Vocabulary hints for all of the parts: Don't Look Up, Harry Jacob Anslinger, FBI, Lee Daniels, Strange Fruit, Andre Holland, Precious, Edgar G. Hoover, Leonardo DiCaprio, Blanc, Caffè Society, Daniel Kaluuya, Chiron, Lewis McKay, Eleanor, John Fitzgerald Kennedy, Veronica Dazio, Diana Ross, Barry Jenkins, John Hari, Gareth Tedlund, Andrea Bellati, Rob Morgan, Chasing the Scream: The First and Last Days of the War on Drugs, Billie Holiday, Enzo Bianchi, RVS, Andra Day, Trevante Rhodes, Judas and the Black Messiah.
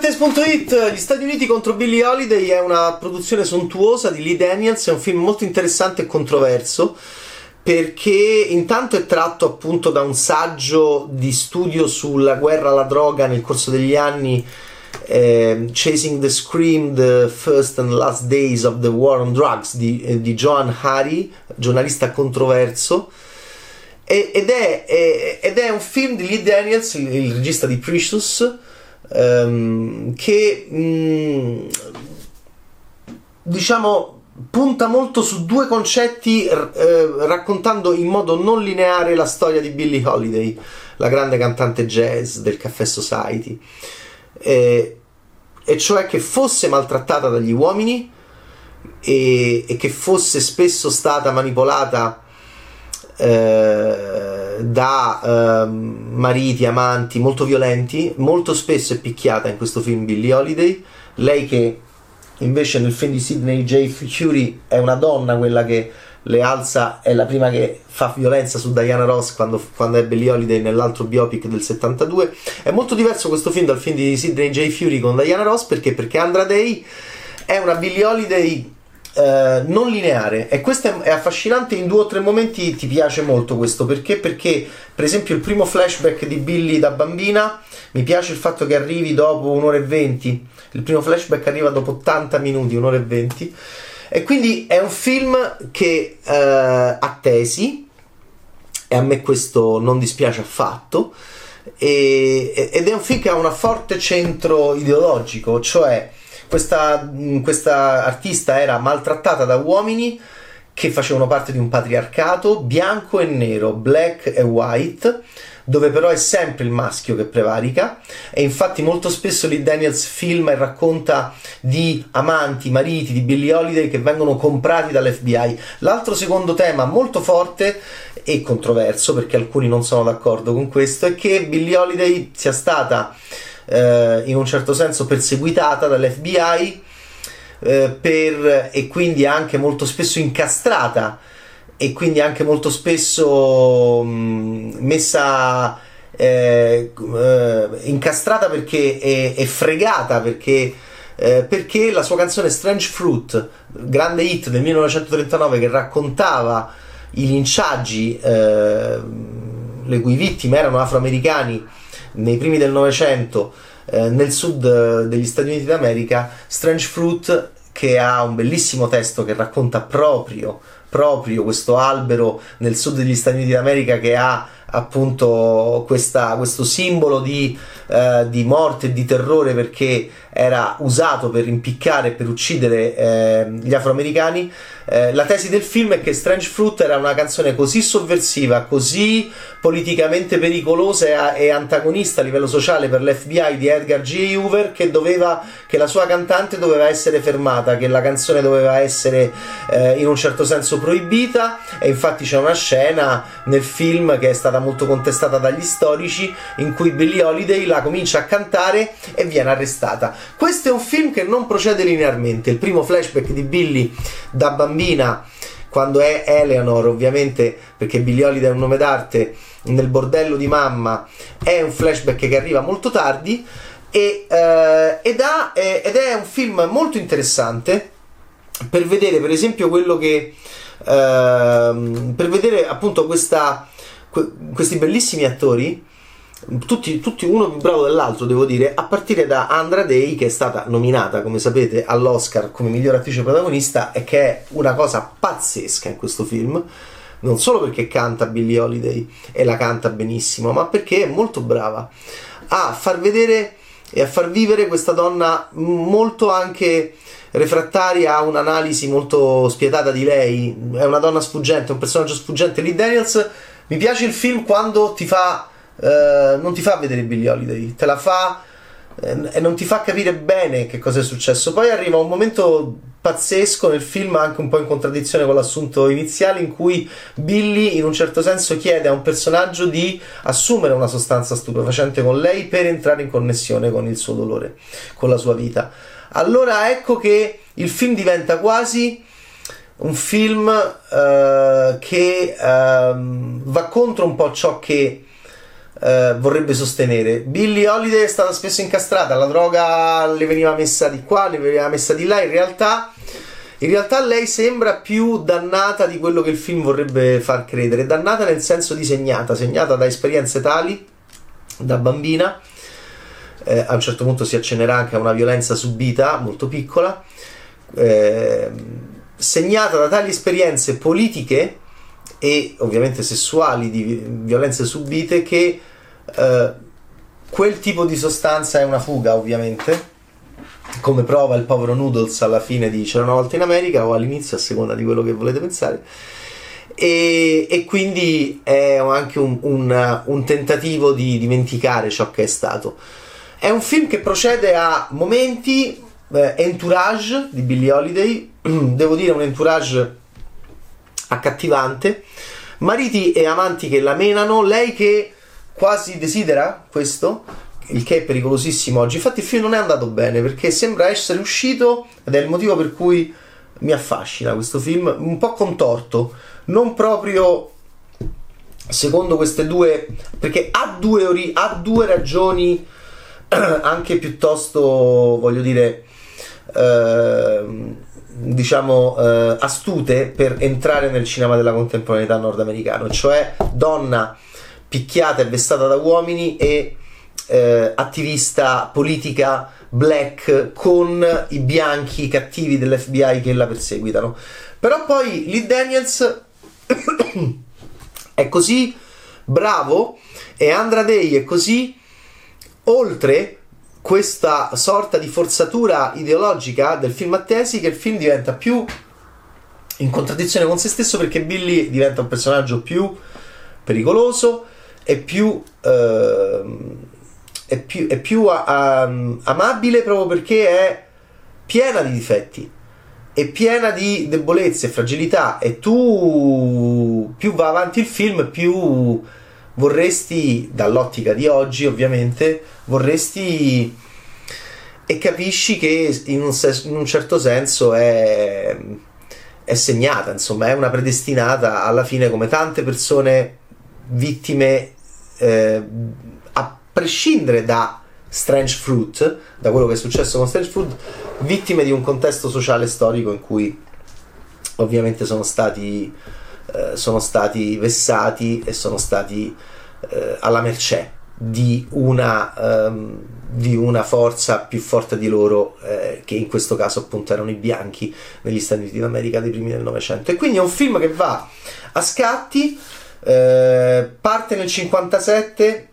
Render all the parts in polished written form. Letterpress.it, Gli Stati Uniti contro Billie Holiday è una produzione sontuosa di Lee Daniels, è un film molto interessante e controverso perché intanto è tratto appunto da un saggio di studio sulla guerra alla droga nel corso degli anni, Chasing the Scream: The First and Last Days of the War on Drugs di John Hari, giornalista controverso. Ed è un film di Lee Daniels, il regista di Precious, che diciamo punta molto su due concetti, raccontando in modo non lineare la storia di Billie Holiday, la grande cantante jazz del Caffè Society, e cioè che fosse maltrattata dagli uomini e che fosse spesso stata manipolata da mariti, amanti molto violenti. Molto spesso è picchiata in questo film Billie Holiday, lei che invece nel film di Sidney J. Fury è una donna, quella che le alza, è la prima che fa violenza su Diana Ross quando è Billie Holiday nell'altro biopic del 72. È molto diverso questo film dal film di Sidney J. Fury con Diana Ross perché Andra Day è una Billie Holiday non lineare, e questo è affascinante. In due o tre momenti ti piace molto questo perché per esempio il primo flashback di Billie da bambina, mi piace il fatto che arrivi dopo un'ora e 20, il primo flashback arriva dopo 80 minuti, un'ora e 20, e quindi è un film che ha tesi, e a me questo non dispiace affatto, ed è un film che ha un forte centro ideologico, cioè questa artista era maltrattata da uomini che facevano parte di un patriarcato bianco e nero, black e white, dove però è sempre il maschio che prevarica, e infatti molto spesso Lee Daniels filma e racconta di amanti, mariti di Billie Holiday che vengono comprati dall'FBI. L'altro secondo tema molto forte e controverso, perché alcuni non sono d'accordo con questo, è che Billie Holiday sia stata in un certo senso perseguitata dall'FBI e quindi anche molto spesso incastrata, e quindi anche molto spesso messa incastrata perché è fregata, perché la sua canzone Strange Fruit, grande hit del 1939, che raccontava i linciaggi le cui vittime erano afroamericani nei primi del Novecento nel sud degli Stati Uniti d'America. Strange Fruit, che ha un bellissimo testo che racconta proprio questo albero nel sud degli Stati Uniti d'America, che ha appunto questo simbolo di morte e di terrore, perché era usato per impiccare e per uccidere gli afroamericani. La tesi del film è che Strange Fruit era una canzone così sovversiva, così politicamente pericolosa e antagonista a livello sociale per l'FBI di Edgar G. Hoover, che la sua cantante doveva essere fermata, che la canzone doveva essere in un certo senso proibita. E infatti c'è una scena nel film che è stata molto contestata dagli storici, in cui Billie Holiday la comincia a cantare e viene arrestata. Questo è un film che non procede linearmente. Il primo flashback di Billie da bambina, quando è Eleanor, ovviamente perché Billie Holiday è un nome d'arte, nel bordello di mamma, è un flashback che arriva molto tardi, ed è un film molto interessante per vedere, per esempio, per vedere appunto questi bellissimi attori, tutti uno più bravo dell'altro, devo dire, a partire da Andra Day, che è stata nominata, come sapete, all'Oscar come miglior attrice protagonista, e che è una cosa pazzesca in questo film, non solo perché canta Billie Holiday e la canta benissimo, ma perché è molto brava a far vedere e a far vivere questa donna molto anche refrattaria a un'analisi molto spietata di lei. È una donna sfuggente, un personaggio sfuggente. Lee Daniels, mi piace il film quando ti fa non ti fa vedere Billie Holiday, te la fa e non ti fa capire bene che cosa è successo. Poi arriva un momento pazzesco nel film, anche un po' in contraddizione con l'assunto iniziale, in cui Billie in un certo senso chiede a un personaggio di assumere una sostanza stupefacente con lei per entrare in connessione con il suo dolore, con la sua vita. Allora ecco che il film diventa quasi un film che va contro un po' ciò che vorrebbe sostenere. Billie Holiday è stata spesso incastrata, la droga le veniva messa di qua, le veniva messa di là, in realtà lei sembra più dannata di quello che il film vorrebbe far credere, dannata nel senso di segnata da esperienze tali da bambina, a un certo punto si accennerà anche a una violenza subita molto piccola, segnata da tali esperienze politiche e ovviamente sessuali, di violenze subite, che quel tipo di sostanza è una fuga, ovviamente, come prova il povero Noodles alla fine di C'era una volta in America, o all'inizio, a seconda di quello che volete pensare, e quindi è anche un tentativo di dimenticare ciò che è stato. È un film che procede a momenti, entourage di Billie Holiday, devo dire un entourage accattivante, mariti e amanti che la menano, lei che quasi desidera questo, il che è pericolosissimo oggi. Infatti il film non è andato bene, perché sembra essere uscito, ed è il motivo per cui mi affascina questo film, un po' contorto, non proprio secondo queste due, perché ha due ragioni anche piuttosto, voglio dire, astute per entrare nel cinema della contemporaneità nordamericano, cioè donna picchiata e vessata da uomini e attivista politica black con i bianchi cattivi dell'FBI che la perseguitano. Però poi Lee Daniels è così bravo e Andra Day è così oltre questa sorta di forzatura ideologica del film a tesi, che il film diventa più in contraddizione con se stesso, perché Billy diventa un personaggio più pericoloso e più amabile, proprio perché è piena di difetti, è piena di debolezze e fragilità, e tu più va avanti il film più vorresti, dall'ottica di oggi ovviamente, vorresti, e capisci che in un certo senso è segnata, insomma è una predestinata alla fine, come tante persone vittime, a prescindere da Strange Fruit, da quello che è successo con Strange Fruit, vittime di un contesto sociale e storico in cui ovviamente sono stati vessati e sono stati alla mercé di una forza più forte di loro, che in questo caso appunto erano i bianchi negli Stati Uniti d'America dei primi del Novecento. E quindi è un film che va a scatti, parte nel 57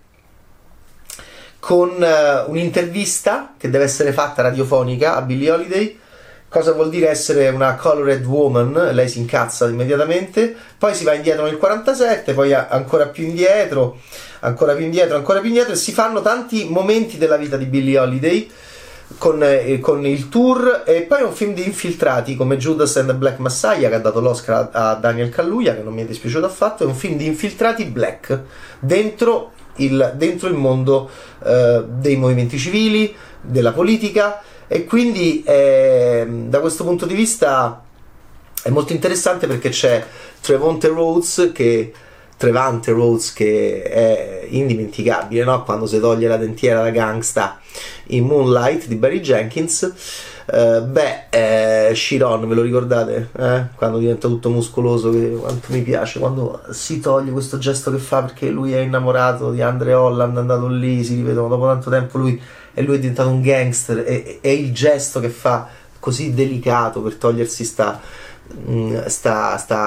con un'intervista che deve essere fatta radiofonica a Billie Holiday. Cosa vuol dire essere una colored woman? Lei si incazza immediatamente, poi si va indietro nel 47, poi ancora più indietro, ancora più indietro, ancora più indietro, e si fanno tanti momenti della vita di Billie Holiday con il tour. E poi è un film di infiltrati, come Judas and the Black Messiah, che ha dato l'Oscar a Daniel Kaluuya, che non mi è dispiaciuto affatto. È un film di infiltrati black dentro il mondo dei movimenti civili, della politica, e quindi da questo punto di vista è molto interessante, perché c'è Trevante Rhodes che è indimenticabile, no? Quando si toglie la dentiera da gangsta in Moonlight di Barry Jenkins, Chiron, ve lo ricordate? Quando diventa tutto muscoloso, che quanto mi piace quando si toglie questo gesto che fa, perché lui è innamorato di Andre Holland, è andato lì, si ripetono dopo tanto tempo, lui è diventato un gangster, e il gesto che fa così delicato per togliersi sta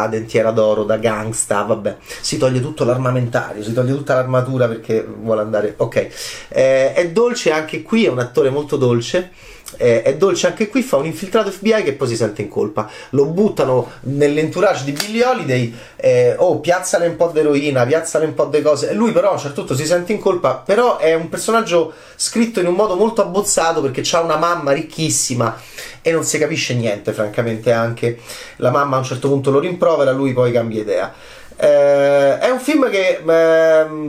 dentiera d'oro da gangsta, vabbè, si toglie tutto l'armamentario, si toglie tutta l'armatura perché vuole andare, ok, è dolce anche qui, è un attore molto dolce, è dolce anche qui, fa un infiltrato FBI che poi si sente in colpa, lo buttano nell'entourage di Billie Holiday, piazzale un po' d'eroina, piazzale un po' di cose, e lui però a un certo punto si sente in colpa. Però è un personaggio scritto in un modo molto abbozzato, perché c'ha una mamma ricchissima e non si capisce niente, francamente. Anche la mamma a un certo punto lo rimprovera, lui poi cambia idea. È un film che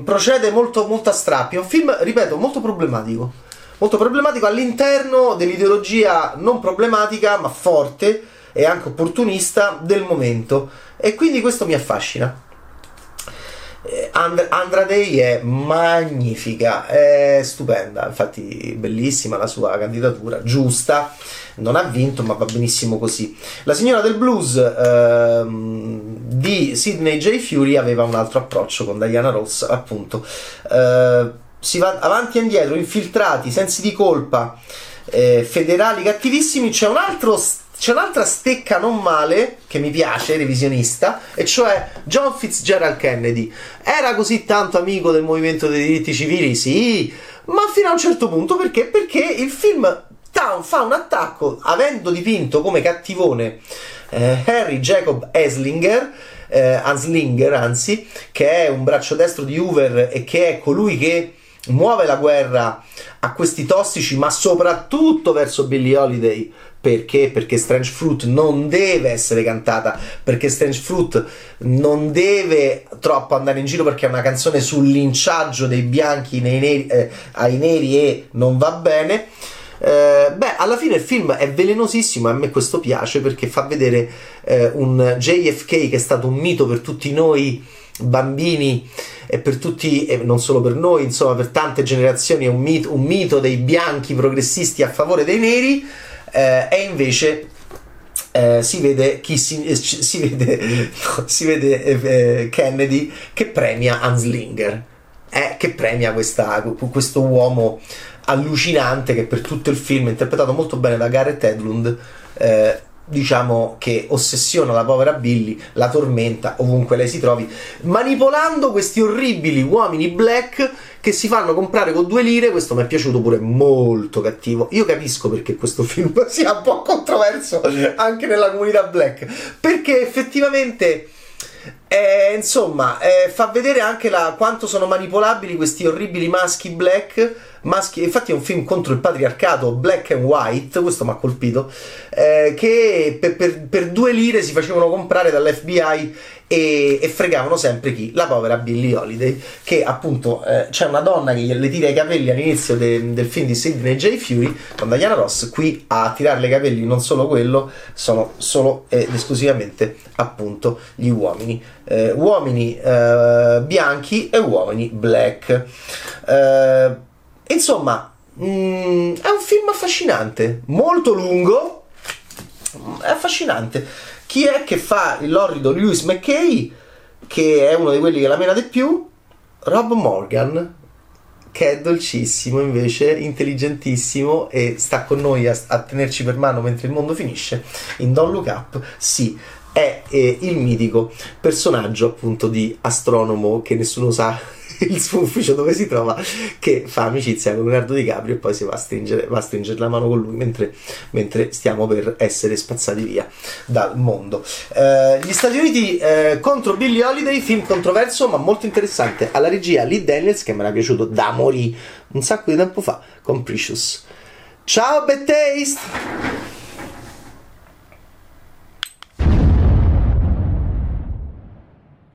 procede molto a strappi, è un film, ripeto, molto problematico all'interno dell'ideologia non problematica ma forte e anche opportunista del momento, e quindi questo mi affascina. Andra Day è magnifica, è stupenda, infatti bellissima la sua candidatura, giusta, non ha vinto ma va benissimo così. La signora del blues di Sidney J. Fury aveva un altro approccio con Diana Ross, appunto, si va avanti e indietro, infiltrati, sensi di colpa, federali cattivissimi. C'è un altro c'è un'altra stecca non male che mi piace, revisionista, e cioè John Fitzgerald Kennedy. Era così tanto amico del movimento dei diritti civili? Sì, ma fino a un certo punto, perché? Perché il film fa un attacco, avendo dipinto come cattivone Harry Jacob Anslinger, che è un braccio destro di Hoover e che è colui che muove la guerra a questi tossici, ma soprattutto verso Billie Holiday. Perché? Perché Strange Fruit non deve essere cantata, perché Strange Fruit non deve troppo andare in giro, perché è una canzone sul linciaggio dei bianchi nei neri, ai neri, e non va bene. Beh, alla fine il film è velenosissimo, a me questo piace perché fa vedere un JFK che è stato un mito per tutti noi bambini e per tutti, e non solo per noi, insomma per tante generazioni, è un mito dei bianchi progressisti a favore dei neri, e invece si vede, Kennedy che premia Anslinger, che premia questo uomo allucinante che per tutto il film, interpretato molto bene da Gareth Tedlund, diciamo che ossessiona la povera Billie, la tormenta ovunque lei si trovi, manipolando questi orribili uomini black che si fanno comprare con 2 lire. Questo mi è piaciuto pure, molto cattivo. Io capisco perché questo film sia un po' controverso anche nella comunità black, perché effettivamente insomma fa vedere anche quanto sono manipolabili questi orribili maschi black. Infatti è un film contro il patriarcato, black and white, questo mi ha colpito, che per 2 lire si facevano comprare dall'FBI e fregavano sempre chi? La povera Billie Holiday, che appunto c'è una donna che le tira i capelli all'inizio del film di Sidney J. Fury con Diana Ross. Qui a tirarle i capelli non solo quello, sono solo ed esclusivamente appunto gli uomini, bianchi e uomini black. Insomma, è un film affascinante, molto lungo, è affascinante. Chi è che fa l'orrido Lewis McKay, che è uno di quelli che la mena di più? Rob Morgan, che è dolcissimo invece, intelligentissimo, e sta con noi a tenerci per mano mentre il mondo finisce, in Don't Look Up. Sì, è il mitico personaggio appunto di astronomo che nessuno sa il suo ufficio dove si trova, che fa amicizia con Leonardo DiCaprio e poi si va a stringere la mano con lui mentre stiamo per essere spazzati via dal mondo. Gli Stati Uniti contro Billie Holiday, film controverso ma molto interessante, alla regia Lee Daniels, che mi era piaciuto da morì un sacco di tempo fa con Precious. Ciao, bad taste!